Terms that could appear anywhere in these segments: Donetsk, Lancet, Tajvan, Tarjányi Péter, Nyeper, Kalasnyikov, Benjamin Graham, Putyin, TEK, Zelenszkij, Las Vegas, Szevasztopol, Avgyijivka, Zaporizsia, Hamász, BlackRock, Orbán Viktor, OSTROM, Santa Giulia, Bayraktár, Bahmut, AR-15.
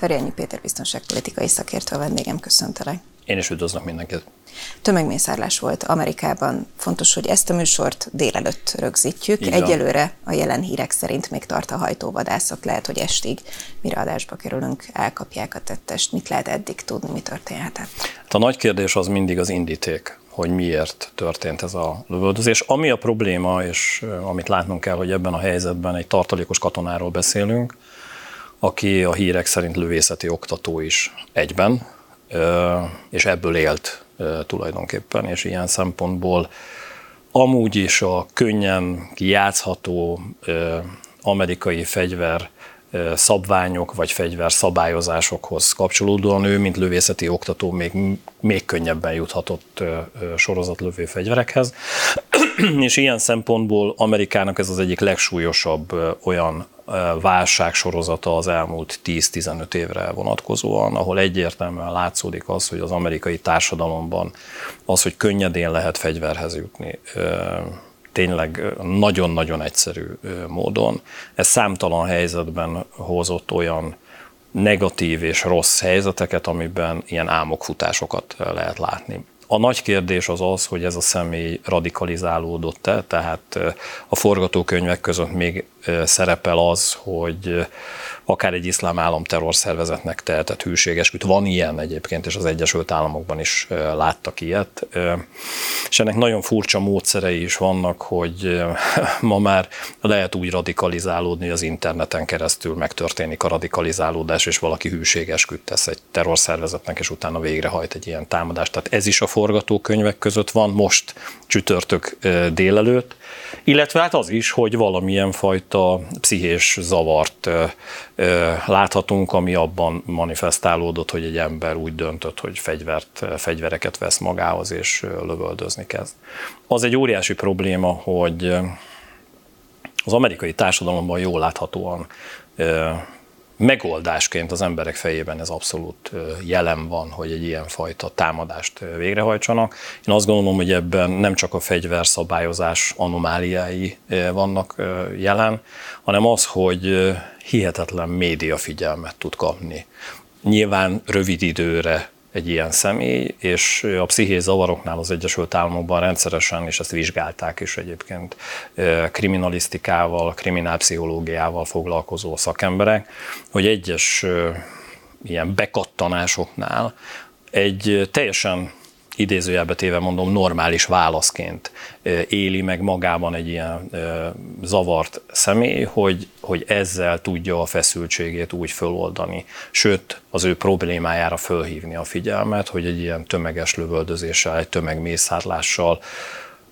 Tarjányi Péter biztonságpolitikai szakértő a vendégem, köszöntelek. Én is üdvözlök mindenkit. Tömegmészárlás volt Amerikában. Fontos, hogy ezt a műsort délelőtt rögzítjük. Egyelőre a jelen hírek szerint még tart a hajtóvadászat. Lehet, hogy estig, mire adásba kerülünk, elkapják a tettest. Mit lehet eddig tudni, mi történhetett? Hát a nagy kérdés az mindig az indíték, hogy miért történt ez a lövöldözés. Ami a probléma, és amit látnunk kell, hogy ebben a helyzetben egy tartalékos katonáról beszélünk, aki a hírek szerint lövészeti oktató is egyben, és ebből élt tulajdonképpen, és ilyen szempontból amúgy is a könnyen kijátszható amerikai fegyver szabványok vagy fegyver szabályozásokhoz kapcsolódóan ő, mint lövészeti oktató még könnyebben juthatott sorozatlövő fegyverekhez, és ilyen szempontból Amerikának ez az egyik legsúlyosabb olyan válságsorozata az elmúlt 10-15 évre vonatkozóan, ahol egyértelműen látszódik az, hogy az amerikai társadalomban az, hogy könnyedén lehet fegyverhez jutni, tényleg nagyon-nagyon egyszerű módon. Ez számtalan helyzetben hozott olyan negatív és rossz helyzeteket, amiben ilyen álmokfutásokat lehet látni. A nagy kérdés az az, hogy ez a személy radikalizálódott-e, tehát a forgatókönyvek között még szerepel az, hogy akár egy iszlám állam terrorszervezetnek tehetett hűségesküt. Van ilyen egyébként, és az Egyesült Államokban is láttak ilyet. És ennek nagyon furcsa módszerei is vannak, hogy ma már lehet úgy radikalizálódni, hogy az interneten keresztül megtörténik a radikalizálódás, és valaki hűségesküt tesz egy terrorszervezetnek, és utána végrehajt egy ilyen támadást. Tehát ez is a forgatókönyvek között van most csütörtök délelőtt, illetve hát az is, hogy valamilyen fajta pszichés zavart láthatunk, ami abban manifestálódott, hogy egy ember úgy döntött, hogy fegyvereket vesz magához és lövöldözni kezd. Az egy óriási probléma, hogy az amerikai társadalomban jól láthatóan megoldásként az emberek fejében ez abszolút jelen van, hogy egy ilyenfajta támadást végrehajtsanak. Én azt gondolom, hogy ebben nem csak a fegyverszabályozás anomáliái vannak jelen, hanem az, hogy hihetetlen médiafigyelmet tud kapni. Nyilván rövid időre egy ilyen személy, és a pszichés zavaroknál az Egyesült Államokban rendszeresen, és ezt vizsgálták is egyébként, kriminalisztikával, kriminálpszichológiával foglalkozó szakemberek, hogy egyes ilyen bekattanásoknál egy teljesen idézőjelbe téve mondom, normális válaszként éli meg magában egy ilyen zavart személy, hogy ezzel tudja a feszültségét úgy föloldani. Sőt, az ő problémájára fölhívni a figyelmet, hogy egy ilyen tömeges lövöldözéssel, egy tömegmészárlással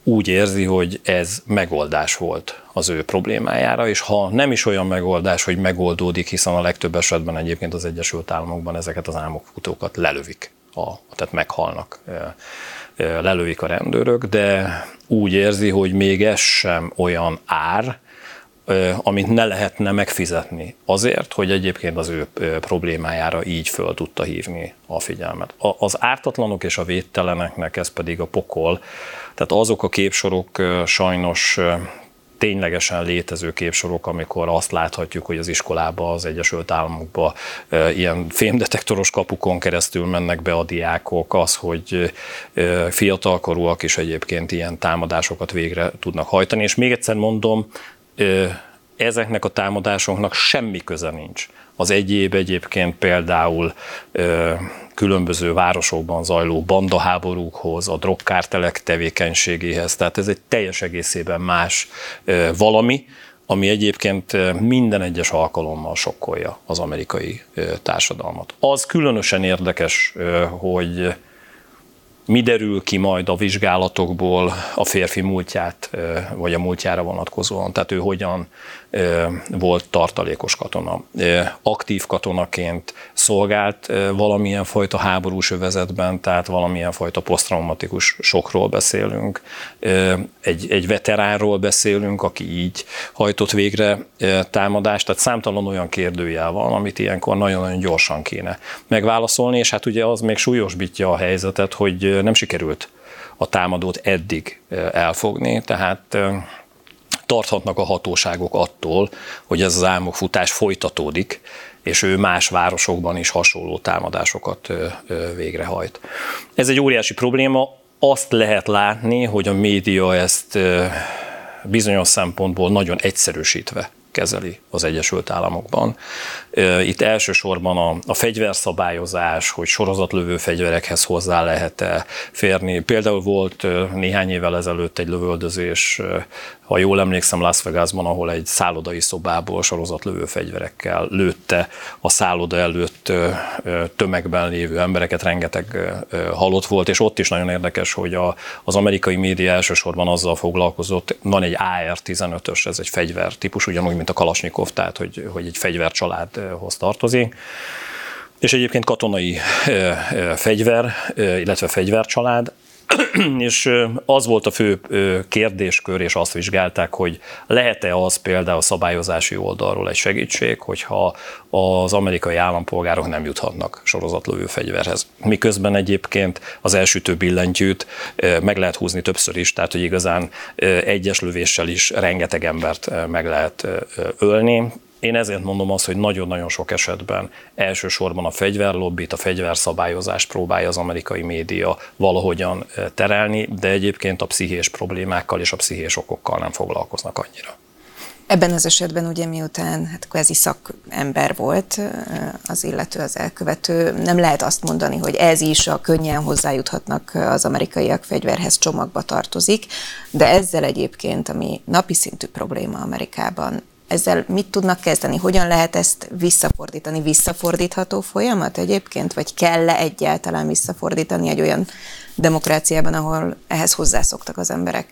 úgy érzi, hogy ez megoldás volt az ő problémájára, és ha nem is olyan megoldás, hogy megoldódik, hiszen a legtöbb esetben egyébként az Egyesült Államokban ezeket az álmokfutókat lelövik. Tehát meghalnak, lelövik a rendőrök, de úgy érzi, hogy még ez sem olyan ár, amit ne lehetne megfizetni azért, hogy egyébként az ő problémájára így föl tudta hívni a figyelmet. Az ártatlanok és a védteleneknek ez pedig a pokol, tehát azok a képsorok sajnos ténylegesen létező képsorok, amikor azt láthatjuk, hogy az iskolába, az Egyesült Államokba ilyen fémdetektoros kapukon keresztül mennek be a diákok, az, hogy fiatalkorúak is egyébként ilyen támadásokat végre tudnak hajtani. És még egyszer mondom, ezeknek a támadásoknak semmi köze nincs az egyébként például különböző városokban zajló bandaháborúkhoz, a drogkártelek tevékenységéhez, tehát ez egy teljes egészében más valami, ami egyébként minden egyes alkalommal sokkolja az amerikai társadalmat. Az különösen érdekes, hogy mi derül ki majd a vizsgálatokból a férfi múltját, vagy a múltjára vonatkozóan, tehát ő hogyan volt tartalékos katona. Aktív katonaként szolgált valamilyen fajta háborús övezetben, tehát valamilyen fajta poszttraumatikus sokról beszélünk. Egy veteránról beszélünk, aki így hajtott végre támadást, tehát számtalan olyan kérdőjel van, amit ilyenkor nagyon-nagyon gyorsan kéne megválaszolni, és hát ugye az még súlyosbítja a helyzetet, hogy nem sikerült a támadót eddig elfogni, tehát tarthatnak a hatóságok attól, hogy ez az álmokfutás folytatódik, és ő más városokban is hasonló támadásokat végrehajt. Ez egy óriási probléma, azt lehet látni, hogy a média ezt bizonyos szempontból nagyon egyszerűsítve kezeli az Egyesült Államokban. Itt elsősorban a fegyverszabályozás, hogy sorozatlövő fegyverekhez hozzá lehet-e férni. Például volt néhány évvel ezelőtt egy lövöldözés, ha jól emlékszem, Las Vegasban, ahol egy szállodai szobából sorozatlövő fegyverekkel lőtte a szálloda előtt tömegben lévő embereket, rengeteg halott volt, és ott is nagyon érdekes, hogy az amerikai média elsősorban azzal foglalkozott, van egy AR-15-ös, ez egy fegyvertípus, ugyanúgy, mint a Kalasnyikov, tehát hogy egy fegyvercsaládhoz tartozik. És egyébként katonai fegyver, illetve fegyvercsalád, és az volt a fő kérdéskör, és azt vizsgálták, hogy lehet-e az például a szabályozási oldalról egy segítség, hogyha az amerikai állampolgárok nem juthatnak sorozatlövő fegyverhez. Miközben egyébként az elsütő billentyűt meg lehet húzni többször is, tehát hogy igazán egyes lövéssel is rengeteg embert meg lehet ölni. Én ezért mondom azt, hogy nagyon-nagyon sok esetben elsősorban a fegyverlobbit, a fegyverszabályozást próbálja az amerikai média valahogyan terelni, de egyébként a pszichés problémákkal és a pszichés okokkal nem foglalkoznak annyira. Ebben az esetben ugye miután kvázi szakember volt az illető, az elkövető, nem lehet azt mondani, hogy ez is a könnyen hozzájuthatnak az amerikaiak fegyverhez csomagba tartozik, de ezzel egyébként, ami napi szintű probléma Amerikában, ezzel mit tudnak kezdeni? Hogyan lehet ezt visszafordítani? Visszafordítható folyamat egyébként? Vagy kell-e egyáltalán visszafordítani egy olyan demokráciában, ahol ehhez hozzászoktak az emberek?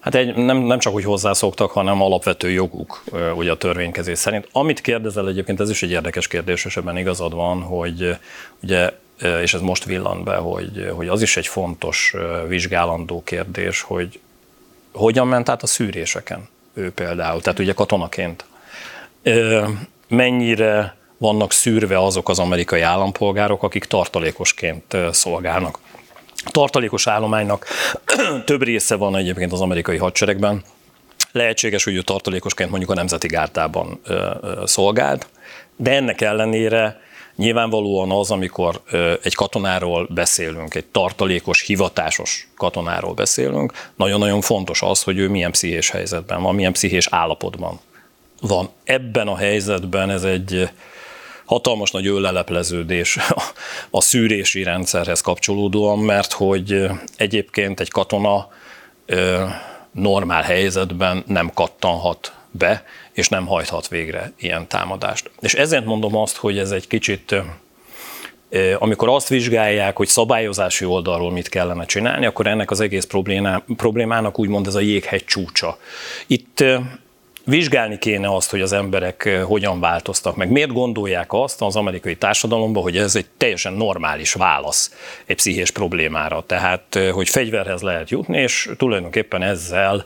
Hát nem csak úgy hozzászoktak, hanem alapvető joguk ugye a törvénykezés szerint. Amit kérdezel egyébként, ez is egy érdekes kérdés, és ebben igazad van, hogy ugye, és ez most villant be, hogy az is egy fontos vizsgálandó kérdés, hogy hogyan ment át a szűréseken ő például, tehát ugye katonaként. Mennyire vannak szűrve azok az amerikai állampolgárok, akik tartalékosként szolgálnak. A tartalékos állománynak több része van egyébként az amerikai hadseregben. Lehetséges, hogy ő tartalékosként mondjuk a Nemzeti Gárdában szolgált, de ennek ellenére nyilvánvalóan az, amikor egy katonáról beszélünk, egy tartalékos, hivatásos katonáról beszélünk, nagyon-nagyon fontos az, hogy ő milyen pszichés helyzetben van, milyen pszichés állapotban van. Ebben a helyzetben ez egy hatalmas nagy öllelepleződés a szűrési rendszerhez kapcsolódóan, mert hogy egyébként egy katona normál helyzetben nem kattanhat be, és nem hajthat végre ilyen támadást. És ezért mondom azt, hogy ez egy kicsit, amikor azt vizsgálják, hogy szabályozási oldalról mit kellene csinálni, akkor ennek az egész problémának úgymond ez a jéghegy csúcsa. Itt vizsgálni kéne azt, hogy az emberek hogyan változtak meg. Miért gondolják azt az amerikai társadalomban, hogy ez egy teljesen normális válasz egy pszichés problémára. Tehát, hogy fegyverhez lehet jutni, és tulajdonképpen ezzel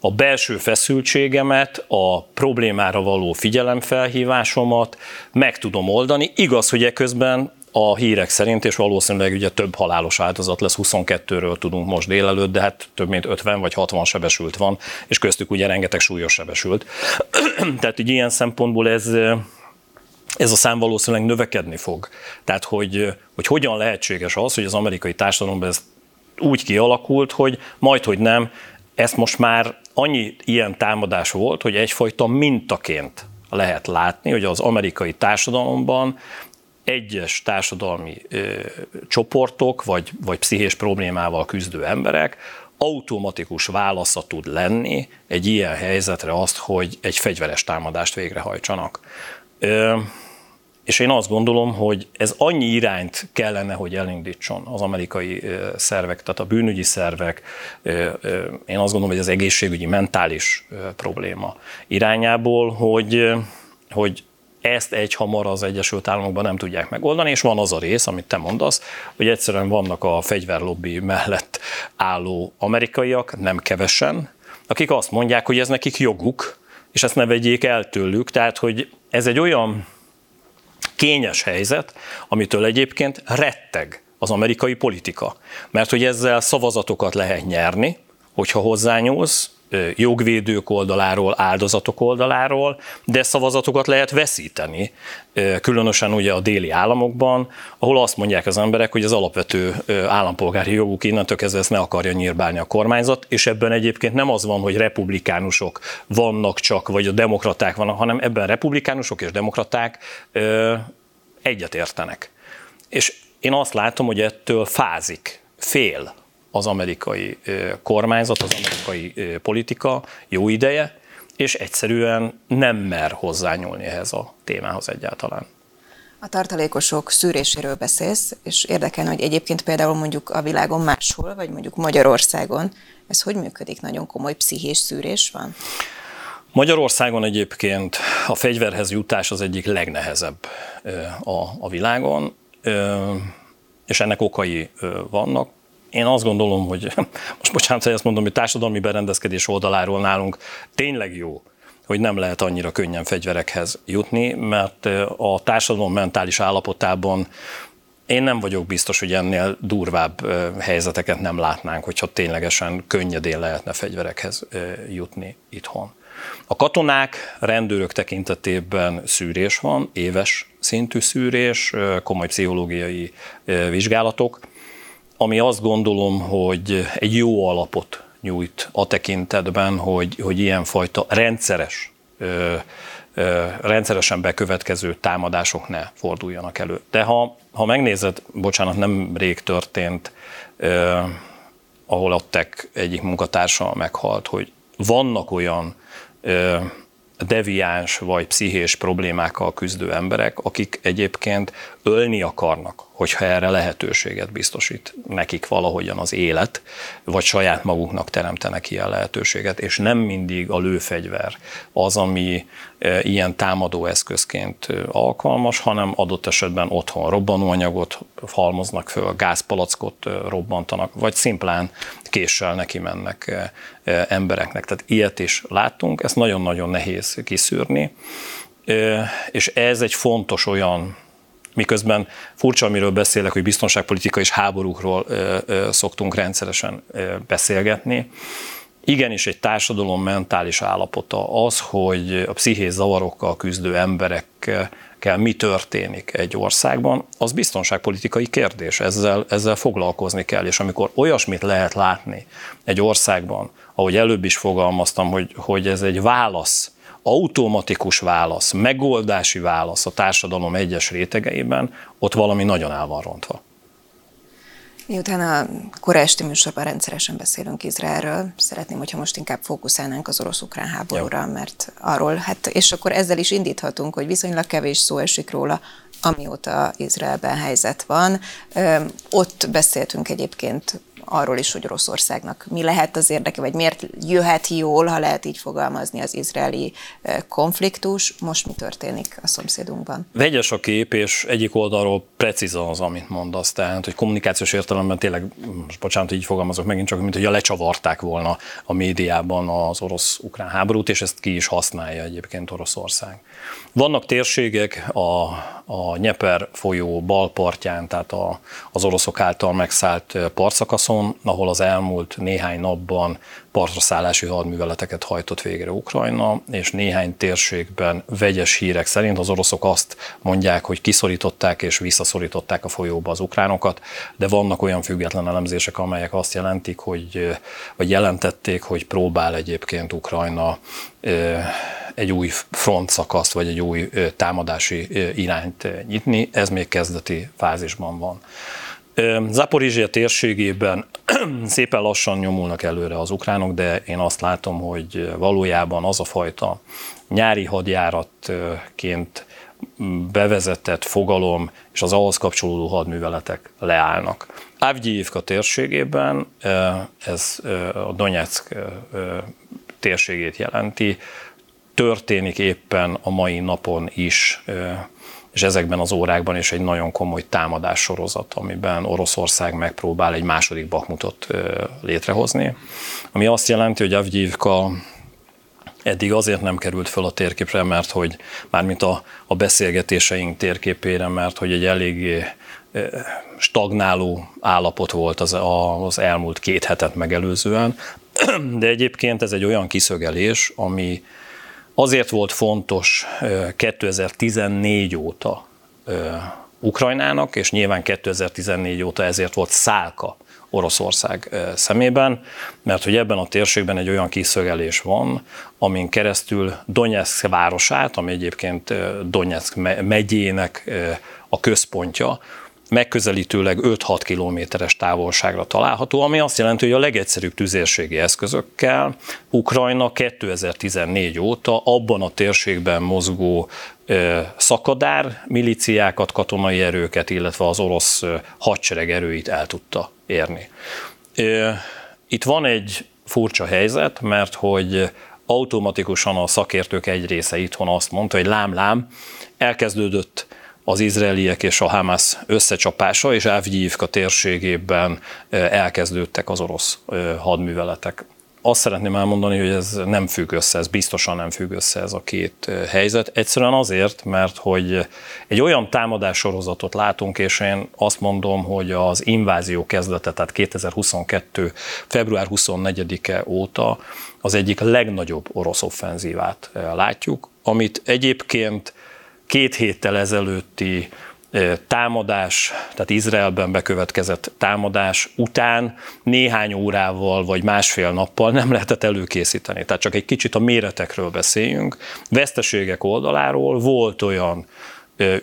a belső feszültségemet, a problémára való figyelemfelhívásomat meg tudom oldani. Igaz, hogy eközben a hírek szerint, és valószínűleg ugye több halálos áldozat lesz, 22-ről tudunk most délelőtt, de hát több mint 50 vagy 60 sebesült van, és köztük ugye rengeteg súlyos sebesült. Tehát így ilyen szempontból ez a szám valószínűleg növekedni fog. Tehát, hogy hogyan lehetséges az, hogy az amerikai társadalomban ez úgy kialakult, hogy majdhogy nem, ezt most már annyi ilyen támadás volt, hogy egyfajta mintaként lehet látni, hogy az amerikai társadalomban egyes társadalmi csoportok vagy pszichés problémával küzdő emberek automatikus válasza tud lenni egy ilyen helyzetre azt, hogy egy fegyveres támadást végrehajtsanak. És én azt gondolom, hogy ez annyi irányt kellene, hogy elindítson az amerikai szervek, tehát a bűnügyi szervek, én azt gondolom, hogy ez egészségügyi, mentális probléma irányából, hogy ezt egyhamar az Egyesült Államokban nem tudják megoldani, és van az a rész, amit te mondasz, hogy egyszerűen vannak a fegyverlobbi mellett álló amerikaiak, nem kevesen, akik azt mondják, hogy ez nekik joguk, és ezt ne vegyék el tőlük, tehát hogy ez egy olyan kényes helyzet, amitől egyébként retteg az amerikai politika. Mert hogy ezzel szavazatokat lehet nyerni, hogyha hozzányúlsz, jogvédők oldaláról, áldozatok oldaláról, de szavazatokat lehet veszíteni, különösen ugye a déli államokban, ahol azt mondják az emberek, hogy az alapvető állampolgári joguk innentől kezdve ezt ne akarja nyírbálni a kormányzat, és ebben egyébként nem az van, hogy republikánusok vannak csak, vagy a demokraták vannak, hanem ebben republikánusok és demokraták egyet értenek. És én azt látom, hogy ettől fázik, fél az amerikai kormányzat, az amerikai politika jó ideje, és egyszerűen nem mer hozzányúlni ehhez a témához egyáltalán. A tartalékosok szűréséről beszélsz, és érdekelne, hogy egyébként például mondjuk a világon máshol, vagy mondjuk Magyarországon, ez hogy működik? Nagyon komoly pszichés szűrés van? Magyarországon egyébként a fegyverhez jutás az egyik legnehezebb a világon, és ennek okai vannak. Én azt gondolom, hogy most bocsánat, hogy azt mondom, hogy társadalmi berendezkedés oldaláról nálunk tényleg jó, hogy nem lehet annyira könnyen fegyverekhez jutni, mert a társadalom mentális állapotában én nem vagyok biztos, hogy ennél durvább helyzeteket nem látnánk, hogyha ténylegesen könnyedén lehetne fegyverekhez jutni itthon. A katonák, rendőrök tekintetében szűrés van, éves szintű szűrés, komoly pszichológiai vizsgálatok, ami azt gondolom, hogy egy jó alapot nyújt a tekintetben, hogy ilyenfajta rendszeresen bekövetkező támadások ne forduljanak elő. De ha megnézed, bocsánat, nemrég történt, ahol a TEK egyik munkatársa meghalt, hogy vannak olyan deviáns vagy pszichés problémákkal küzdő emberek, akik egyébként ölni akarnak, hogyha erre lehetőséget biztosít nekik valahogyan az élet, vagy saját maguknak teremtenek ilyen lehetőséget, és nem mindig a lőfegyver az, ami ilyen támadó eszközként alkalmas, hanem adott esetben otthon robbanóanyagot halmoznak föl, gázpalackot robbantanak, vagy szimplán késsel neki mennek embereknek. Tehát ilyet is láttunk, ezt nagyon-nagyon nehéz kiszűrni, és ez egy fontos olyan, miközben furcsa, amiről beszélek, hogy biztonságpolitika és háborúkról szoktunk rendszeresen beszélgetni. Igenis egy társadalom mentális állapota az, hogy a pszichés zavarokkal küzdő emberekkel mi történik egy országban, az biztonságpolitikai kérdés, ezzel foglalkozni kell. És amikor olyasmit lehet látni egy országban, ahogy előbb is fogalmaztam, hogy ez egy válasz, automatikus válasz, megoldási válasz a társadalom egyes rétegeiben, ott valami nagyon el van rontva. Miután a korai esti műsorban rendszeresen beszélünk Izraelről, szeretném, hogyha most inkább fókuszálnánk az orosz-ukrán háborúra, mert arról, és akkor ezzel is indíthatunk, hogy viszonylag kevés szó esik róla, amióta Izraelben helyzet van. Ott beszéltünk egyébként arról is, hogy Oroszországnak mi lehet az érdeke, vagy miért jöhet jól, ha lehet így fogalmazni, az izraeli konfliktus. Most mi történik a szomszédunkban? Vegyes a kép, és egyik oldalról precízan az, amit mondasz. Tehát, hogy kommunikációs értelemben tényleg, most bocsánat, így fogalmazok megint csak, mint hogyha lecsavarták volna a médiában az orosz-ukrán háborút, és ezt ki is használja egyébként Oroszország. Vannak térségek a Nyeper folyó bal partján, tehát az oroszok által megszállt partszakaszon, ahol az elmúlt néhány napban partraszállási hadműveleteket hajtott végre Ukrajna, és néhány térségben vegyes hírek szerint az oroszok azt mondják, hogy kiszorították és visszaszorították a folyóba az ukránokat, de vannak olyan független elemzések, amelyek azt jelentik, vagy jelentették, hogy próbál egyébként Ukrajna egy új frontszakaszt, vagy egy új támadási irányt nyitni, ez még kezdeti fázisban van. Zaporizsia térségében szépen lassan nyomulnak előre az ukránok, de én azt látom, hogy valójában az a fajta nyári hadjáratként bevezetett fogalom és az ahhoz kapcsolódó hadműveletek leállnak. Avgyijivka térségében, ez a Donyeck térségét jelenti, történik éppen a mai napon is, és ezekben az órákban is egy nagyon komoly támadássorozat, amiben Oroszország megpróbál egy második Bahmutot létrehozni, ami azt jelenti, hogy Avgyijivka eddig azért nem került föl a térképre, mert hogy mármint a beszélgetéseink térképére, mert hogy egy eléggé stagnáló állapot volt az elmúlt két hetet megelőzően, de egyébként ez egy olyan kiszögelés, ami azért volt fontos 2014 óta Ukrajnának, és nyilván 2014 óta ezért volt szálka Oroszország szemében, mert hogy ebben a térségben egy olyan kiszögelés van, amin keresztül Donetsk városát, ami egyébként Donetsk megyének a központja, megközelítőleg 5-6 kilométeres távolságra található, ami azt jelenti, hogy a legegyszerűbb tüzérségi eszközökkel Ukrajna 2014 óta abban a térségben mozgó szakadár milíciákat, katonai erőket, illetve az orosz hadsereg erőit el tudta érni. Itt van egy furcsa helyzet, mert hogy automatikusan a szakértők egy része itthon azt mondta, hogy lám-lám, elkezdődött az izraeliek és a Hamász összecsapása, és Avgyivka térségében elkezdődtek az orosz hadműveletek. Azt szeretném elmondani, hogy ez nem függ össze, ez biztosan nem függ össze ez a két helyzet. Egyszerűen azért, mert hogy egy olyan támadássorozatot látunk, és én azt mondom, hogy az invázió kezdete, tehát 2022. február 24-e óta az egyik legnagyobb orosz offenzívát látjuk, amit egyébként 2 héttel ezelőtti támadás, tehát Izraelben bekövetkezett támadás után néhány órával vagy másfél nappal nem lehetett előkészíteni. Tehát csak egy kicsit a méretekről beszéljünk. Veszteségek oldaláról volt olyan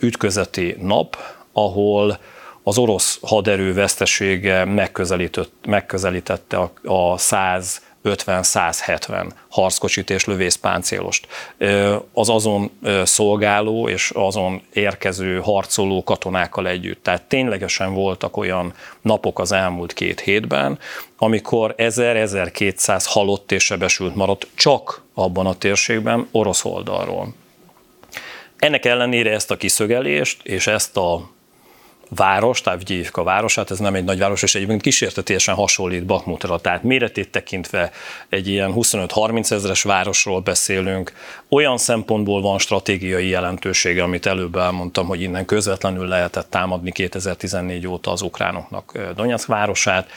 ütközeti nap, ahol az orosz haderő vesztesége megközelítette a 150-170 harckocsit és lövészpáncélost. Az azon szolgáló és azon érkező harcoló katonákkal együtt. Tehát ténylegesen voltak olyan napok az elmúlt 2 hétben, amikor 1000-1200 halott és sebesült maradt csak abban a térségben orosz oldalról. Ennek ellenére ezt a kiszögelést és ezt a város, Avgyivka városát, ez nem egy nagy város, és egyébként kísértetiesen hasonlít Bahmutra, tehát méretét tekintve egy ilyen 25-30 ezres városról beszélünk. Olyan szempontból van stratégiai jelentősége, amit előbb elmondtam, hogy innen közvetlenül lehetett támadni 2014 óta az ukránoknak Donetsk városát,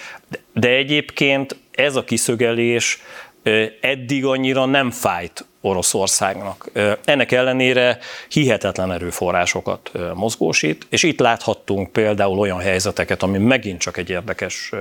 de egyébként ez a kiszögelés eddig annyira nem fájt Oroszországnak. Ennek ellenére hihetetlen erőforrásokat mozgósít, és itt láthattunk például olyan helyzeteket, ami megint csak egy érdekes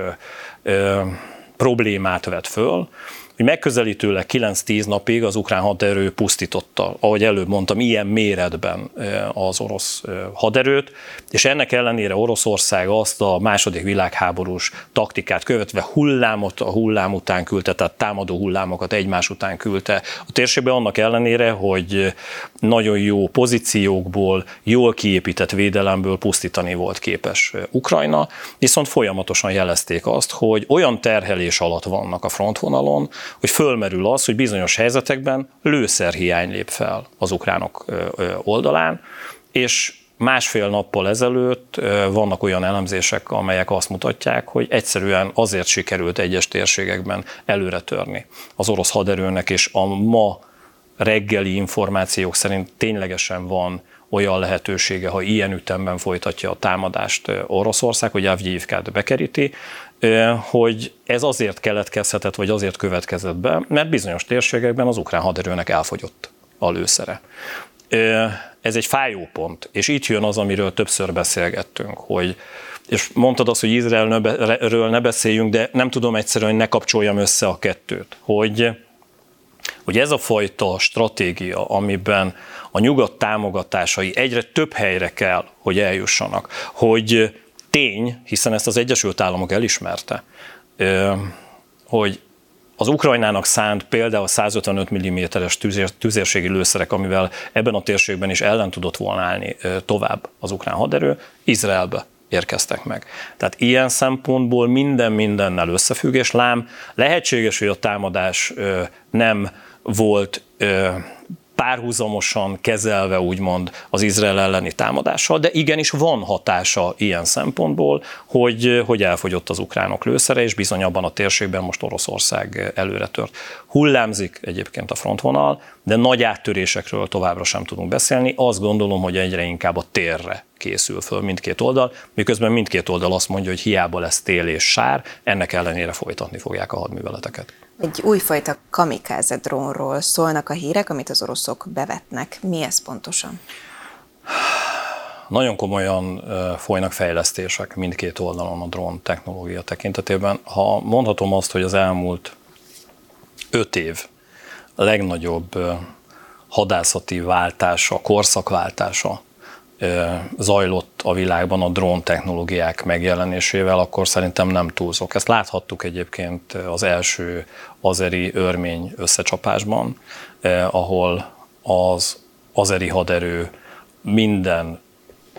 problémát vet föl, hogy megközelítőleg 9-10 napig az ukrán haderő pusztította, ahogy előbb mondtam, ilyen méretben az orosz haderőt, és ennek ellenére Oroszország azt a II. Világháborús taktikát követve hullámot a hullám után küldte, tehát támadó hullámokat egymás után küldte a térségbe, annak ellenére, hogy nagyon jó pozíciókból, jól kiépített védelemből pusztítani volt képes Ukrajna, viszont folyamatosan jelezték azt, hogy olyan terhelés alatt vannak a frontvonalon, hogy fölmerül az, hogy bizonyos helyzetekben lőszerhiány lép fel az ukránok oldalán, és másfél nappal ezelőtt vannak olyan elemzések, amelyek azt mutatják, hogy egyszerűen azért sikerült egyes térségekben előretörni az orosz haderőnek, és a ma reggeli információk szerint ténylegesen van olyan lehetősége, ha ilyen ütemben folytatja a támadást Oroszország, hogy Avgyivkát bekeríti, hogy ez azért keletkezhetett, vagy azért következett be, mert bizonyos térségekben az ukrán haderőnek elfogyott a lőszere. Ez egy fájó pont, és itt jön az, amiről többször beszélgettünk, hogy, és mondtad azt, hogy Izraelről ne beszéljünk, de nem tudom egyszerűen, hogy ne kapcsoljam össze a kettőt, hogy ez a fajta stratégia, amiben a nyugat támogatásai egyre több helyre kell, hogy eljussanak, hogy tény, hiszen ezt az Egyesült Államok elismerte, hogy az Ukrajnának szánt például 155 mm-es tüzérségi lőszerek, amivel ebben a térségben is ellen tudott volna állni tovább az ukrán haderő, Izraelbe érkeztek meg. Tehát ilyen szempontból minden mindennel összefügg, és lám lehetséges, hogy a támadás nem volt párhuzamosan kezelve úgymond az Izrael elleni támadással, de igenis van hatása ilyen szempontból, hogy elfogyott az ukránok lőszere, és bizony abban a térségben most Oroszország előretört. Hullámzik egyébként a frontvonal, de nagy áttörésekről továbbra sem tudunk beszélni. Azt gondolom, hogy egyre inkább a térre készül föl mindkét oldal, miközben mindkét oldal azt mondja, hogy hiába lesz tél és sár, ennek ellenére folytatni fogják a hadműveleteket. Egy újfajta kamikáze drónról szólnak a hírek, amit az oroszok bevetnek. Mi ez pontosan? Nagyon komolyan folynak fejlesztések mindkét oldalon a drón technológia tekintetében. Ha mondhatom azt, hogy az elmúlt 5 év a legnagyobb hadászati váltása, korszakváltása zajlott a világban a drón technológiák megjelenésével, akkor szerintem nem túlzok. Ezt láthattuk egyébként az első azeri örmény összecsapásban, ahol az azeri haderő minden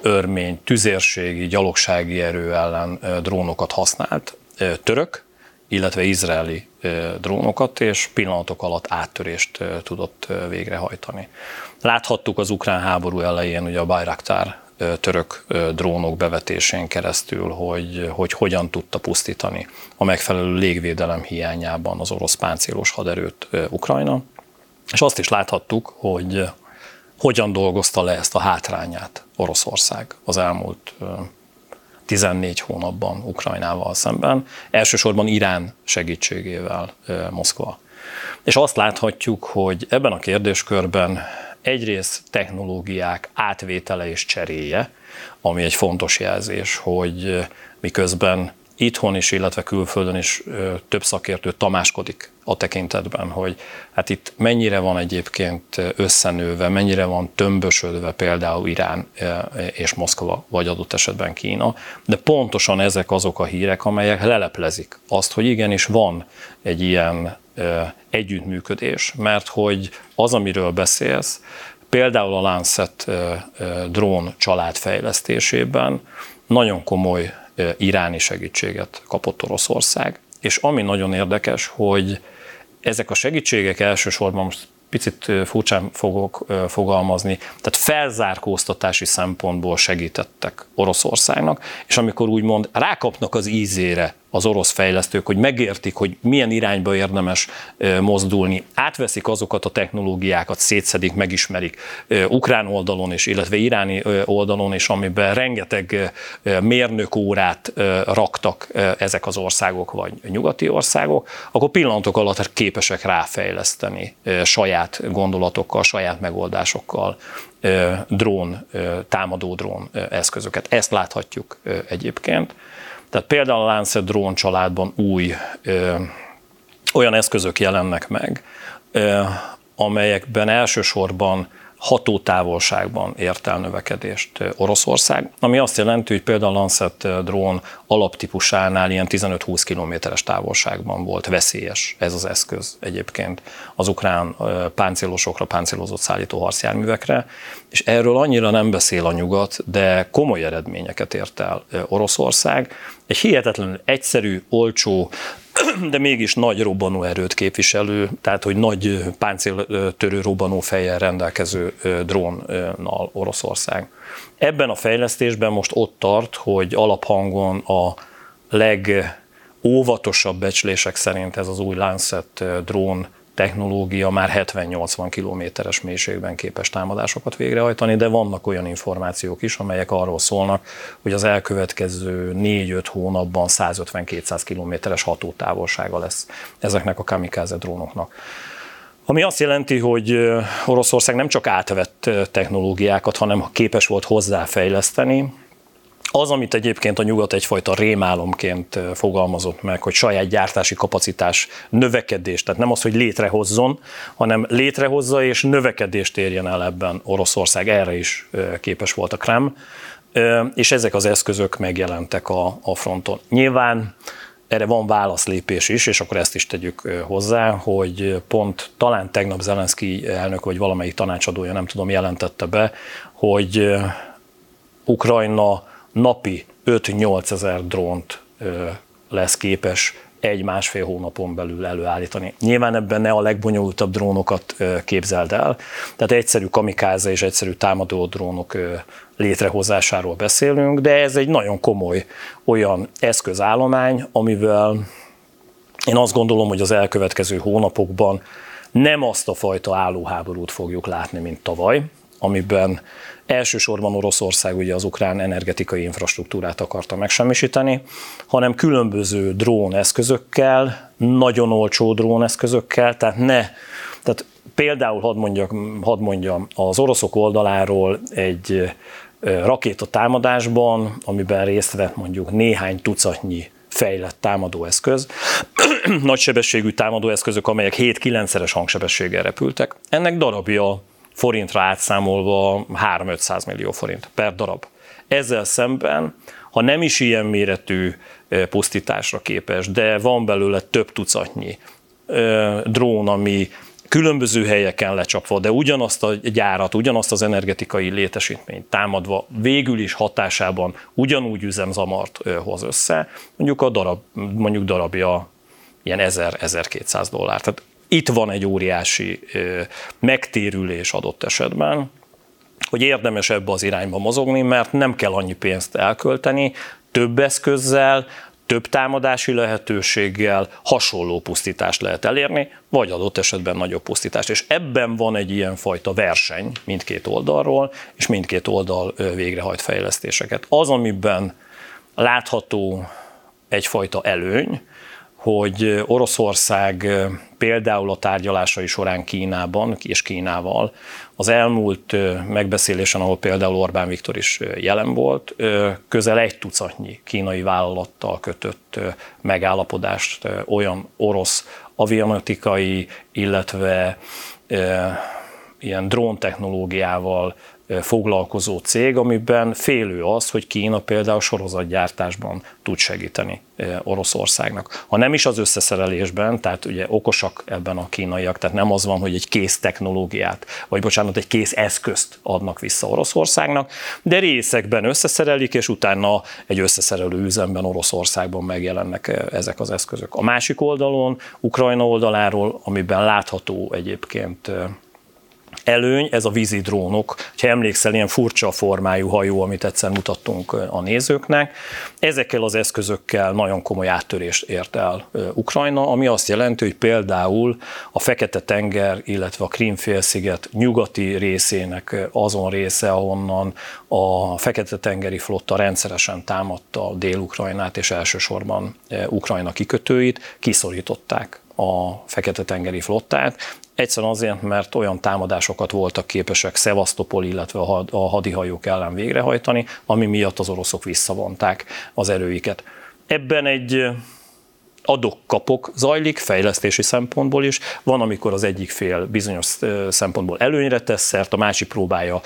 örmény tüzérségi, gyalogsági erő ellen drónokat használt, török, illetve izraeli drónokat, és pillanatok alatt áttörést tudott végrehajtani. Láthattuk az ukrán háború elején ugye a Bayraktár török drónok bevetésén keresztül, hogy hogyan tudta pusztítani a megfelelő légvédelem hiányában az orosz páncélos haderőt Ukrajna. És azt is láthattuk, hogy hogyan dolgozta le ezt a hátrányát Oroszország az elmúlt 14 hónapban Ukrajnával szemben, elsősorban Irán segítségével Moszkva. És azt láthatjuk, hogy ebben a kérdéskörben egyrészt technológiák átvétele és cseréje, ami egy fontos jelzés, hogy miközben itthon is, illetve külföldön is több szakértő tamáskodik a tekintetben, hogy hát itt mennyire van egyébként összenőve, mennyire van tömbösödve például Irán és Moszkva, vagy adott esetben Kína, de pontosan ezek azok a hírek, amelyek leleplezik azt, hogy igenis van egy ilyen együttműködés, mert hogy az, amiről beszélsz, például a Lancet drón család fejlesztésében nagyon komoly iráni segítséget kapott Oroszország, és ami nagyon érdekes, hogy ezek a segítségek elsősorban, most picit furcsán fogok fogalmazni, tehát felzárkóztatási szempontból segítettek Oroszországnak, és amikor úgymond rákapnak az ízére az orosz fejlesztők, hogy megértik, hogy milyen irányba érdemes mozdulni, átveszik azokat a technológiákat, szétszedik, megismerik ukrán oldalon is, illetve iráni oldalon is, amiben rengeteg mérnökórát raktak ezek az országok, vagy nyugati országok, akkor pillanatok alatt képesek ráfejleszteni saját gondolatokkal, saját megoldásokkal drón, támadó drón eszközöket. Ezt láthatjuk egyébként. Tehát például a Lancet drón családban új olyan eszközök jelennek meg, amelyekben elsősorban hatótávolságban ért el növekedést Oroszország, ami azt jelenti, hogy például a Lancet drón alaptípusánál ilyen 15-20 kilométeres távolságban volt veszélyes ez az eszköz egyébként az ukrán páncélosokra, páncélozott szállító harcjárművekre, és erről annyira nem beszél a nyugat, de komoly eredményeket ért el Oroszország. Egy hihetetlenül egyszerű, olcsó, de mégis nagy robbanóerőt képviselő, tehát hogy nagy páncéltörő robbanófejjel rendelkező drónnal Oroszország. Ebben a fejlesztésben most ott tart, hogy alaphangon a legóvatosabb becslések szerint ez az új Lancet drón technológia már 70-80 kilométeres mélységben képes támadásokat végrehajtani, de vannak olyan információk is, amelyek arról szólnak, hogy az elkövetkező 4-5 hónapban 150-200 kilométeres hatótávolsága lesz ezeknek a kamikáze drónoknak. Ami azt jelenti, hogy Oroszország nem csak átvett technológiákat, hanem képes volt hozzáfejleszteni. Az, amit egyébként a nyugat egyfajta rémálomként fogalmazott meg, hogy saját gyártási kapacitás növekedés, tehát nem az, hogy létrehozzon, hanem létrehozza és növekedést érjen el ebben Oroszország, erre is képes volt a Kreml, és ezek az eszközök megjelentek a fronton. Nyilván erre van válaszlépés is, és akkor ezt is tegyük hozzá, hogy pont talán tegnap Zelenszkij elnök, vagy valamelyik tanácsadója, nem tudom, jelentette be, hogy Ukrajna napi 5-8 ezer drónt lesz képes 1-1,5 hónapon belül előállítani. Nyilván ebben ne a legbonyolultabb drónokat képzeld el, tehát egyszerű kamikáze és egyszerű támadó drónok létrehozásáról beszélünk, de ez egy nagyon komoly olyan eszközállomány, amivel én azt gondolom, hogy az elkövetkező hónapokban nem azt a fajta állóháborút fogjuk látni, mint tavaly, amiben elsősorban Oroszország ugye az ukrán energetikai infrastruktúrát akarta megsemmisíteni, hanem különböző dróneszközökkel, nagyon olcsó dróneszközökkel, tehát például hadd mondjam, az oroszok oldaláról egy rakétatámadásban, amiben részt vett mondjuk néhány tucatnyi fejlett támadóeszköz, nagysebességű támadóeszközök, amelyek 7-9-szeres hangsebességgel repültek. Ennek darabja forintra átszámolva 3-500 millió forint per darab. Ezzel szemben, ha nem is ilyen méretű pusztításra képes, de van belőle több tucatnyi drón, ami különböző helyeken lecsapva, de ugyanazt a gyárat, ugyanazt az energetikai létesítményt támadva, végül is hatásában ugyanúgy üzemzamart hoz össze, mondjuk a darabja ilyen 1000-1200 dollár. Tehát itt van egy óriási megtérülés adott esetben, hogy érdemes ebbe az irányba mozogni, mert nem kell annyi pénzt elkölteni, több eszközzel, több támadási lehetőséggel hasonló pusztítást lehet elérni, vagy adott esetben nagyobb pusztítást. És ebben van egy ilyenfajta verseny mindkét oldalról, és mindkét oldal végrehajt fejlesztéseket. Az, amiben látható egyfajta előny, hogy Oroszország például a tárgyalásai során Kínában és Kínával az elmúlt megbeszélésen, ahol például Orbán Viktor is jelen volt, közel egy tucatnyi kínai vállalattal kötött megállapodást olyan orosz avionikai, illetve ilyen dróntechnológiával foglalkozó cég, amiben félő az, hogy Kína például sorozatgyártásban tud segíteni Oroszországnak. Ha nem is az összeszerelésben, tehát ugye okosak ebben a kínaiak, tehát nem az van, hogy egy kész technológiát, vagy bocsánat, egy kész eszközt adnak vissza Oroszországnak, de részekben összeszerelik, és utána egy összeszerelő üzemben Oroszországban megjelennek ezek az eszközök. A másik oldalon, Ukrajna oldaláról, amiben látható egyébként előny, ez a vízi drónok, ha emlékszel, ilyen furcsa formájú hajó, amit egyszer mutattunk a nézőknek. Ezekkel az eszközökkel nagyon komoly áttörést ért el Ukrajna, ami azt jelenti, hogy például a Fekete-tenger, illetve a Krím-félsziget nyugati részének azon része, ahonnan a Fekete-tengeri flotta rendszeresen támadta Dél-Ukrajnát és elsősorban Ukrajna kikötőit, kiszorították a Fekete-tengeri flottát. Egyszerűen azért, mert olyan támadásokat voltak képesek Szevasztopol, illetve a hadihajók ellen végrehajtani, ami miatt az oroszok visszavonták az erőiket. Ebben egy adok-kapok zajlik, fejlesztési szempontból is. Van, amikor az egyik fél bizonyos szempontból előnyre tesz szert, a másik próbálja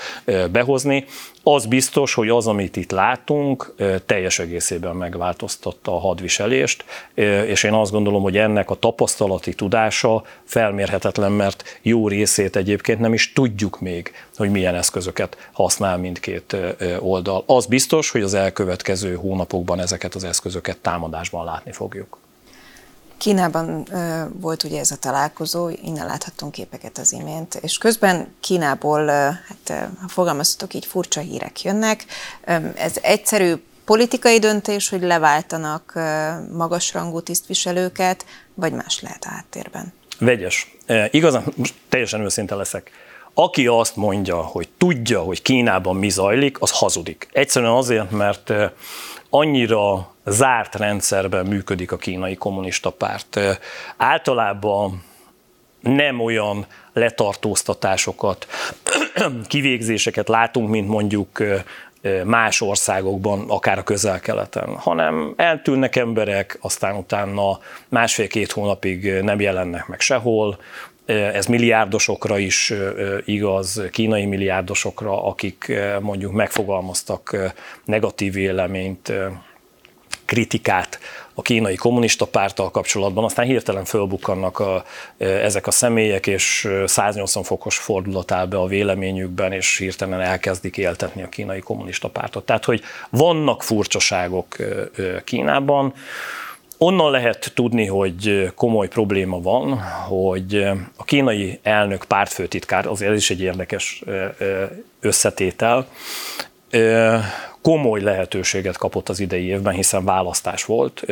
behozni. Az biztos, hogy az, amit itt látunk, teljes egészében megváltoztatta a hadviselést, és én azt gondolom, hogy ennek a tapasztalati tudása felmérhetetlen, mert jó részét egyébként nem is tudjuk még, hogy milyen eszközöket használ mindkét oldal. Az biztos, hogy az elkövetkező hónapokban ezeket az eszközöket támadásban látni fogjuk. Kínában volt ugye ez a találkozó, innen láthattunk képeket az imént, és közben Kínából, ha fogalmaztatok így, furcsa hírek jönnek. Ez egyszerű politikai döntés, hogy leváltanak magasrangú tisztviselőket, vagy más lehet a háttérben? Vegyes. Igazán, most teljesen őszinte leszek. Aki azt mondja, hogy tudja, hogy Kínában mi zajlik, az hazudik. Egyszerűen azért, mert annyira zárt rendszerben működik a kínai kommunista párt. Általában nem olyan letartóztatásokat, kivégzéseket látunk, mint mondjuk más országokban, akár a Közel-Keleten, hanem eltűnnek emberek, aztán utána 1,5-2 hónapig nem jelennek meg sehol. Ez milliárdosokra is igaz, kínai milliárdosokra, akik mondjuk megfogalmaztak negatív véleményt, kritikát a kínai kommunista párttal kapcsolatban, aztán hirtelen fölbukkannak ezek a személyek, és 180 fokos fordulat áll be a véleményükben, és hirtelen elkezdik éltetni a kínai kommunista pártot. Tehát, hogy vannak furcsaságok Kínában. Onnan lehet tudni, hogy komoly probléma van, hogy a kínai elnök pártfőtitkár, azért ez is egy érdekes összetétel, komoly lehetőséget kapott az idei évben, hiszen választás volt,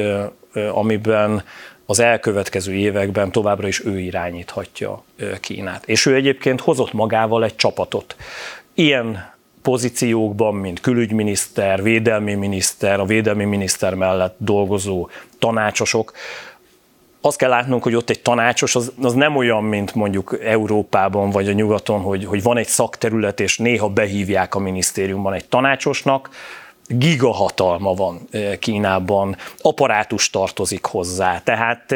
amiben az elkövetkező években továbbra is ő irányíthatja Kínát. És ő egyébként hozott magával egy csapatot. ilyen pozíciókban, mint külügyminiszter, védelmi miniszter, a védelmi miniszter mellett dolgozó tanácsosok. Azt kell látnunk, hogy ott egy tanácsos az nem olyan, mint mondjuk Európában vagy a nyugaton, hogy van egy szakterület, és néha behívják a minisztériumban egy tanácsosnak. Gigahatalma van Kínában, apparátus tartozik hozzá. Tehát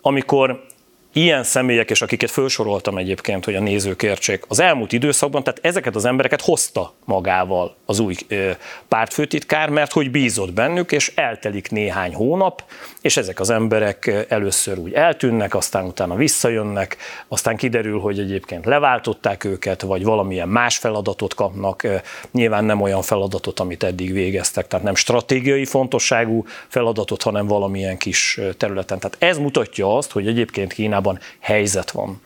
amikor ilyen személyek, és akiket felsoroltam egyébként, hogy a nézők értsék, az elmúlt időszakban, tehát ezeket az embereket hozta magával az új pártfőtitkár, mert hogy bízott bennük, és eltelik néhány hónap, és ezek az emberek először úgy eltűnnek, aztán utána visszajönnek, aztán kiderül, hogy egyébként leváltották őket, vagy valamilyen más feladatot kapnak, nyilván nem olyan feladatot, amit eddig végeztek, tehát nem stratégiai fontosságú feladatot, hanem valamilyen kis területen. Tehát ez mutatja azt, hogy egyébként Kínában helyzet van.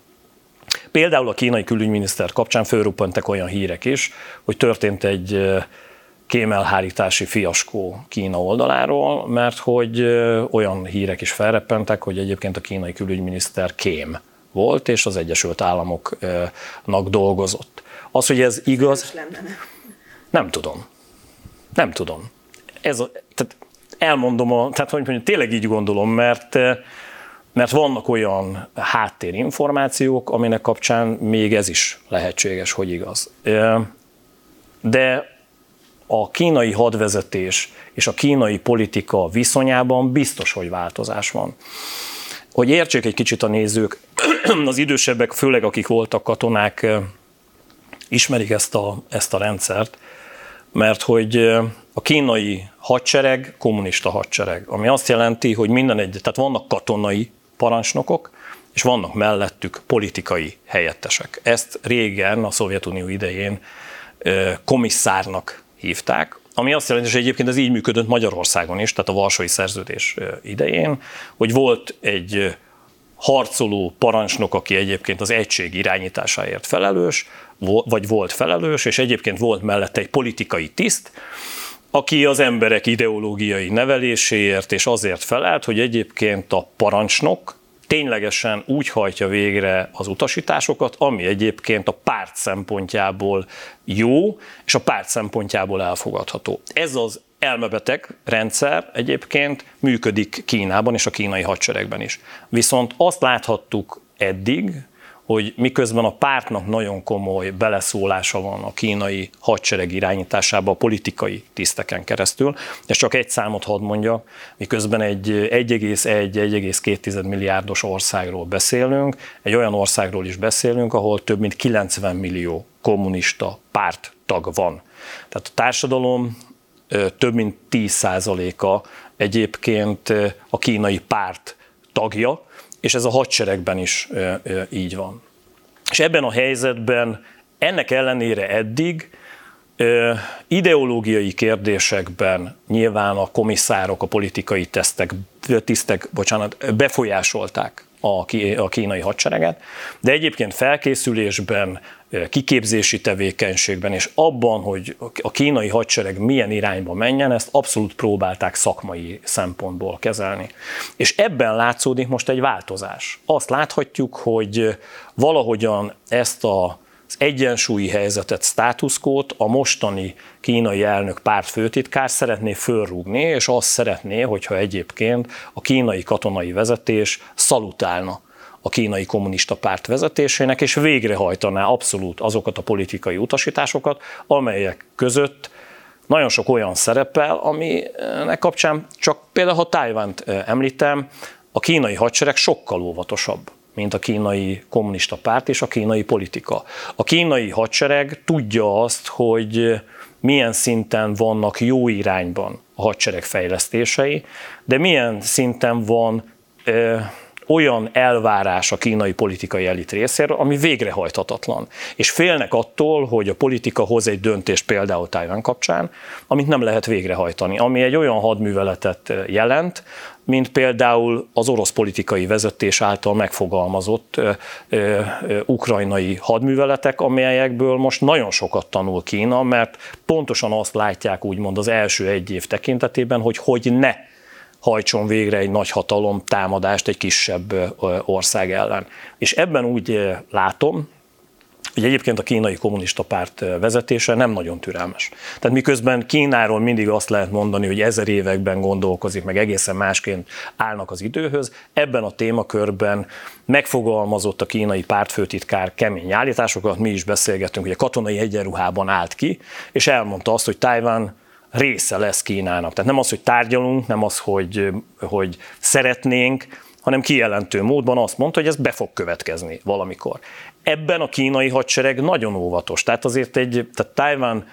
Például a kínai külügyminiszter kapcsán fölruppantak olyan hírek is, hogy történt egy kémelhárítási fiaskó Kína oldaláról, mert hogy olyan hírek is felreppentek, hogy egyébként a kínai külügyminiszter kém volt, és az Egyesült Államoknak dolgozott. Az, hogy ez igaz... Nem tudom. Tehát elmondom, tehát hogy mondjam, tényleg így gondolom, mert vannak olyan háttérinformációk, aminek kapcsán még ez is lehetséges, hogy igaz. De a kínai hadvezetés és a kínai politika viszonyában biztos, hogy változás van. Hogy értsék egy kicsit a nézők, az idősebbek, főleg akik voltak katonák, ismerik ezt a rendszert, mert hogy a kínai hadsereg kommunista hadsereg, ami azt jelenti, hogy tehát vannak katonai parancsnokok, és vannak mellettük politikai helyettesek. Ezt régen, a Szovjetunió idején komisszárnak hívták, ami azt jelenti, hogy egyébként ez így működött Magyarországon is, tehát a Varsói Szerződés idején, hogy volt egy harcoló parancsnok, aki egyébként az egység irányításáért felelős, vagy volt felelős, és egyébként volt mellette egy politikai tiszt, aki az emberek ideológiai neveléséért és azért felelt, hogy egyébként a parancsnok ténylegesen úgy hajtja végre az utasításokat, ami egyébként a párt szempontjából jó, és a párt szempontjából elfogadható. Ez az elmebeteg rendszer egyébként működik Kínában és a kínai hadseregben is. Viszont azt láthattuk eddig, hogy miközben a pártnak nagyon komoly beleszólása van a kínai hadsereg irányításába a politikai tiszteken keresztül, és csak egy számot hadd mondjak, miközben egy 1,1-1,2 milliárdos országról beszélünk, egy olyan országról is beszélünk, ahol több mint 90 millió kommunista párttag van. Tehát a társadalom több mint 10%-a egyébként a kínai párt tagja, és ez a hadseregben is így van. És ebben a helyzetben ennek ellenére eddig ideológiai kérdésekben nyilván a komisszárok, a politikai tisztek befolyásolták a kínai hadsereget, de egyébként felkészülésben, kiképzési tevékenységben és abban, hogy a kínai hadsereg milyen irányba menjen, ezt abszolút próbálták szakmai szempontból kezelni. És ebben látszódik most egy változás. Azt láthatjuk, hogy valahogyan ezt az egyensúlyi helyzetet, státuszkót a mostani kínai elnök pártfőtitkár szeretné fölrúgni, és azt szeretné, hogyha egyébként a kínai katonai vezetés szalutálna a kínai kommunista párt vezetésének, és végrehajtaná abszolút azokat a politikai utasításokat, amelyek között nagyon sok olyan szerepel, aminek kapcsán csak például, ha Tajvánt említem, a kínai hadsereg sokkal óvatosabb, mint a kínai kommunista párt és a kínai politika. A kínai hadsereg tudja azt, hogy milyen szinten vannak jó irányban a hadsereg fejlesztései, de milyen szinten van olyan elvárás a kínai politikai elit részéről, ami végrehajthatatlan. És félnek attól, hogy a politika hoz egy döntést például Tajvan kapcsán, amit nem lehet végrehajtani, ami egy olyan hadműveletet jelent, mint például az orosz politikai vezetés által megfogalmazott ukrajnai hadműveletek, amelyekből most nagyon sokat tanul Kína, mert pontosan azt látják úgymond az első egy év tekintetében, hogy ne hajtson végre egy nagy hatalom támadást egy kisebb ország ellen. És ebben úgy látom, Ugye egyébként a kínai kommunista párt vezetése nem nagyon türelmes. Tehát miközben Kínáról mindig azt lehet mondani, hogy ezer években gondolkozik, meg egészen másként állnak az időhöz, ebben a témakörben megfogalmazott a kínai pártfőtitkár kemény állításokat, mi is beszélgettünk, hogy a katonai egyenruhában állt ki, és elmondta azt, hogy Tajván része lesz Kínának. Tehát nem az, hogy tárgyalunk, nem az, hogy szeretnénk, hanem kijelentő módban azt mondta, hogy ez be fog következni valamikor. Ebben a kínai hadsereg nagyon óvatos, tehát azért Tajván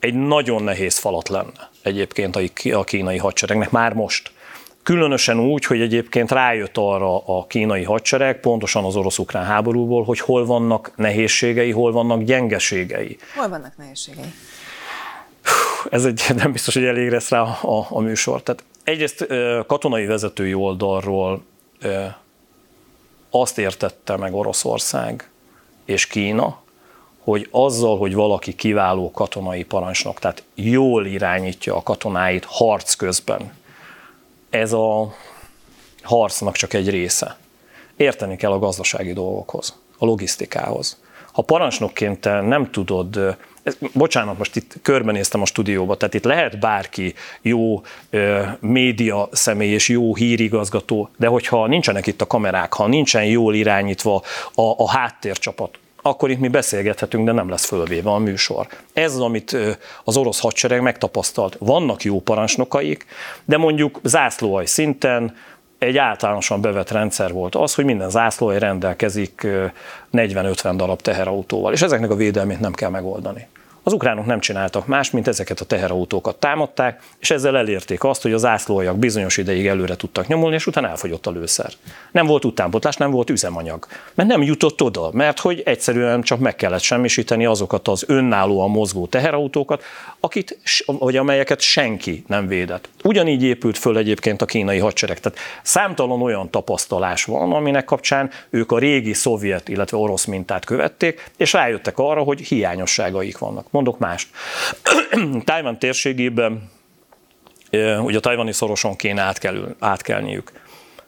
egy nagyon nehéz falat lenne egyébként a kínai hadseregnek már most. Különösen úgy, hogy egyébként rájött arra a kínai hadsereg, pontosan az orosz-ukrán háborúból, hogy hol vannak nehézségei, hol vannak gyengeségei. Hol vannak nehézségei? Nem biztos, hogy elég lesz rá a műsor. Tehát egyrészt katonai vezetői oldalról azt értette meg Oroszország és Kína, hogy azzal, hogy valaki kiváló katonai parancsnok, tehát jól irányítja a katonáit harc közben, ez a harcnak csak egy része. Érteni kell a gazdasági dolgokhoz, a logisztikához. Ha parancsnokként te nem tudod, bocsánat, most itt körbenéztem a stúdióba, tehát itt lehet bárki jó média személy és jó hírigazgató, de hogyha nincsenek itt a kamerák, ha nincsen jól irányítva a háttércsapat, akkor itt mi beszélgethetünk, de nem lesz fölvéve a műsor. Ez az, amit az orosz hadsereg megtapasztalt. Vannak jó parancsnokaik, de mondjuk zászlóalj szinten egy általánosan bevett rendszer volt az, hogy minden zászlóalj rendelkezik 40-50 darab teherautóval, és ezeknek a védelmét nem kell megoldani. Az ukránok nem csináltak más, mint ezeket a teherautókat támadták, és ezzel elérték azt, hogy az zászlóaljak bizonyos ideig előre tudtak nyomulni, és utána elfogyott a lőszer. Nem volt utánpotlás, nem volt üzemanyag, mert nem jutott oda, mert hogy egyszerűen csak meg kellett semmisíteni azokat az önállóan mozgó teherautókat, amelyeket senki nem védett. Ugyanígy épült föl egyébként a kínai hadsereg. Tehát számtalan olyan tapasztalás van, aminek kapcsán ők a régi szovjet, illetve orosz mintát követték, és rájöttek arra, hogy hiányosságaik vannak. Mondok mást. Tajvan térségében, ugye a tajvani szoroson kéne átkelniük.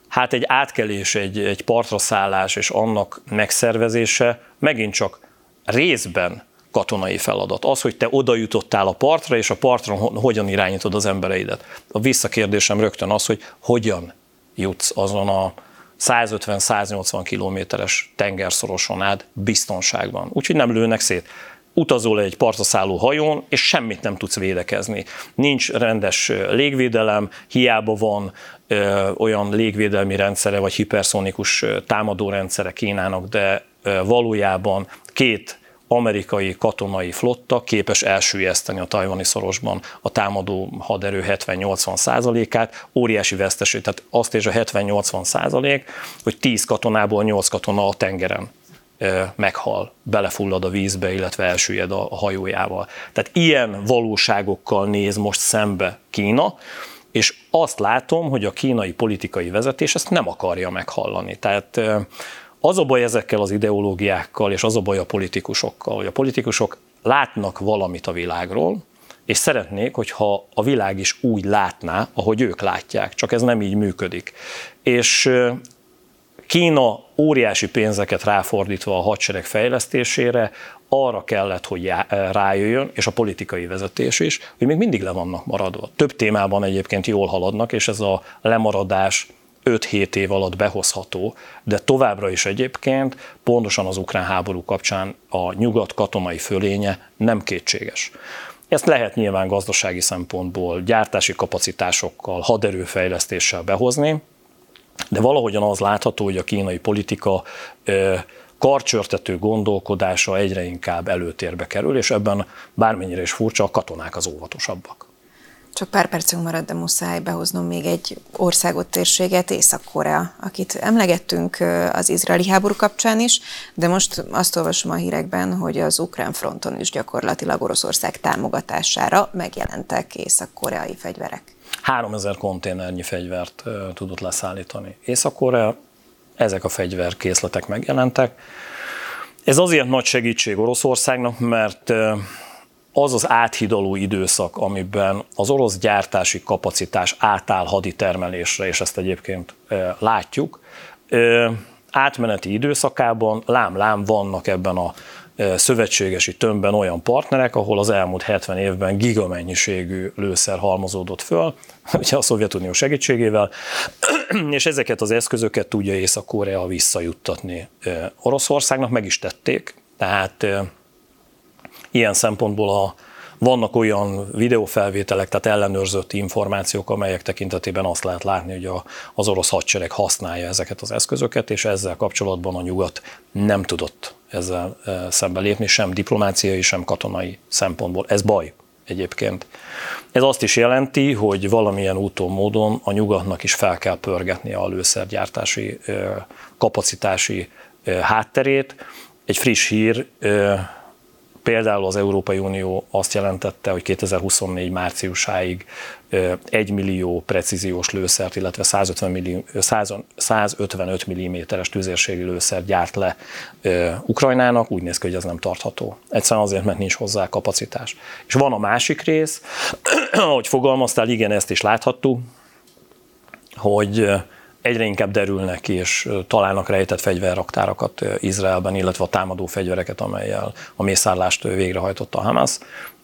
Hát egy átkelés, egy partra szállás és annak megszervezése megint csak részben katonai feladat. Az, hogy te oda jutottál a partra, és a partron hogyan irányítod az embereidet. A visszakérdésem rögtön az, hogy hogyan jutsz azon a 150-180 kilométeres tengerszoroson át biztonságban. Úgyhogy nem lőnek szét. Utazol egy partra szálló hajón, és semmit nem tudsz védekezni. Nincs rendes légvédelem, hiába van olyan légvédelmi rendszere, vagy hiperszonikus támadó rendszere Kínának, de valójában két amerikai katonai flotta képes elsüllyeszteni a tajvani szorosban a támadó haderő 70-80%-át, óriási veszteség, tehát azt és a 70-80%, hogy 10 katonából 8 katona a tengeren meghal, belefullad a vízbe, illetve elsüllyed a hajójával. Tehát ilyen valóságokkal néz most szembe Kína, és azt látom, hogy a kínai politikai vezetés ezt nem akarja meghallani. Tehát az a baj ezekkel az ideológiákkal, és az a baj a politikusokkal, hogy a politikusok látnak valamit a világról, és szeretnék, hogyha a világ is úgy látná, ahogy ők látják, csak ez nem így működik. És Kína óriási pénzeket ráfordítva a hadsereg fejlesztésére, arra kellett, hogy rájöjjön, és a politikai vezetés is, hogy még mindig le vannak maradva. Több témában egyébként jól haladnak, és ez a lemaradás 5-7 év alatt behozható, de továbbra is egyébként pontosan az ukrán háború kapcsán a nyugat katonai fölénye nem kétséges. Ezt lehet nyilván gazdasági szempontból, gyártási kapacitásokkal, haderőfejlesztéssel behozni, de valahogyan az látható, hogy a kínai politika karcsörtető gondolkodása egyre inkább előtérbe kerül, és ebben bármennyire is furcsa, a katonák az óvatosabbak. Csak pár percünk marad, de muszáj behoznom még egy országot, térséget, Észak-Korea, akit emlegettünk az izraeli háború kapcsán is, de most azt olvasom a hírekben, hogy az ukrán fronton is gyakorlatilag Oroszország támogatására megjelentek észak-koreai fegyverek. 3000 konténernyi fegyvert tudott leszállítani Észak-Korea, ezek a fegyverkészletek megjelentek. Ez azért nagy segítség Oroszországnak, mert az az áthidaló időszak, amiben az orosz gyártási kapacitás átáll haditermelésre, és ezt egyébként látjuk, átmeneti időszakában lám-lám vannak ebben a szövetségesi tömbben olyan partnerek, ahol az elmúlt 70 évben gigamennyiségű lőszer halmozódott föl, ugye a Szovjetunió segítségével, és ezeket az eszközöket tudja Észak-Korea visszajuttatni Oroszországnak, meg is tették, tehát ilyen szempontból vannak olyan videófelvételek, tehát ellenőrzött információk, amelyek tekintetében azt lehet látni, hogy az orosz hadsereg használja ezeket az eszközöket, és ezzel kapcsolatban a nyugat nem tudott ezzel szembe lépni, sem diplomáciai, sem katonai szempontból. Ez baj egyébként. Ez azt is jelenti, hogy valamilyen úton, módon a nyugatnak is fel kell pörgetnie a lőszergyártási, kapacitási hátterét. Egy friss hír, például az Európai Unió azt jelentette, hogy 2024 márciusáig 1 millió precíziós lőszert, illetve 155 mm-es tüzérségi lőszert gyárt le Ukrajnának. Úgy néz ki, hogy ez nem tartható. Egyszerűen azért, mert nincs hozzá kapacitás. És van a másik rész, ahogy fogalmaztál, igen, ezt is láthattuk, hogy egyre inkább derülnek és találnak rejtett fegyverraktárakat Izraelben, illetve a támadó fegyvereket, amellyel a mészárlást végrehajtotta a Hamas.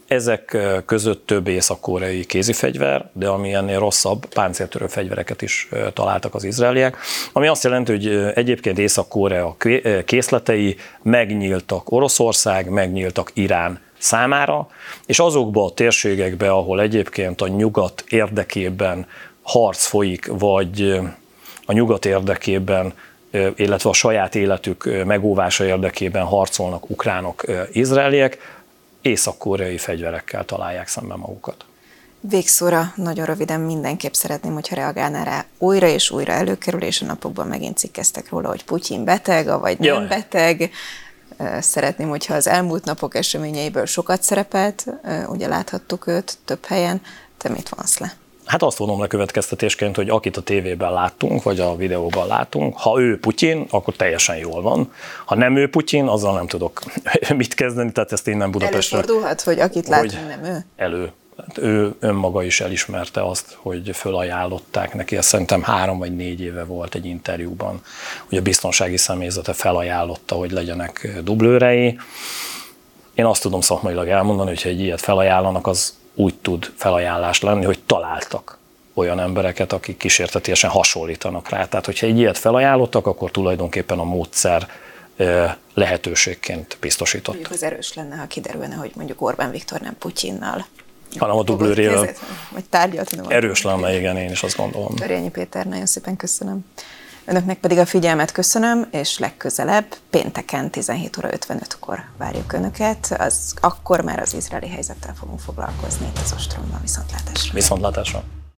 Ezek között több észak-koreai kézifegyver, de ami ennél rosszabb, páncéltörő fegyvereket is találtak az izraeliek, ami azt jelenti, hogy egyébként Észak-Korea készletei megnyíltak Oroszország, megnyíltak Irán számára, és azokba a térségekbe, ahol egyébként a nyugat érdekében harc folyik, vagy a nyugat érdekében, illetve a saját életük megóvása érdekében harcolnak ukránok, izraeliek, észak-koreai fegyverekkel találják szemben magukat. Végszóra nagyon röviden mindenképp szeretném, hogyha reagálnál rá, újra és újra előkerül, és a napokban megint cikkeztek róla, hogy Putyin beteg, vagy nem beteg. Szeretném, hogyha az elmúlt napok eseményeiből sokat szerepelt, ugye láthattuk őt több helyen, te mit vonsz le? Hát azt vonom le következtetésként, hogy akit a tévében láttunk, vagy a videóban látunk, ha ő Putyin, akkor teljesen jól van. Ha nem ő Putyin, azzal nem tudok mit kezdeni, tehát ezt innen Budapestre... Előfordulhat, hogy akit látunk, nem ő? Hát ő önmaga is elismerte azt, hogy fölajánlották neki, ezt szerintem 3 vagy 4 éve volt egy interjúban, hogy a biztonsági személyzete felajánlotta, hogy legyenek dublőrei. Én azt tudom szakmailag elmondani, hogyha egy ilyet felajánlanak, az úgy tud felajánlás lenni, hogy találtak olyan embereket, akik kísértetiesen hasonlítanak rá. Tehát, hogyha egy ilyet felajánlottak, akkor tulajdonképpen a módszer lehetőségként biztosított. Mondjuk az erős lenne, ha kiderülne, hogy mondjuk Orbán Viktor nem Putyinnal. Hanem a dublőrével. Vagy tárgyal tudom. Erős lenne, igen, én is azt gondolom. Tarjányi Péter, nagyon szépen köszönöm. Önöknek pedig a figyelmet köszönöm, és legközelebb pénteken 17:55-kor várjuk Önöket. Akkor már az izraeli helyzettel fogunk foglalkozni itt az Ostromban. Viszontlátásra!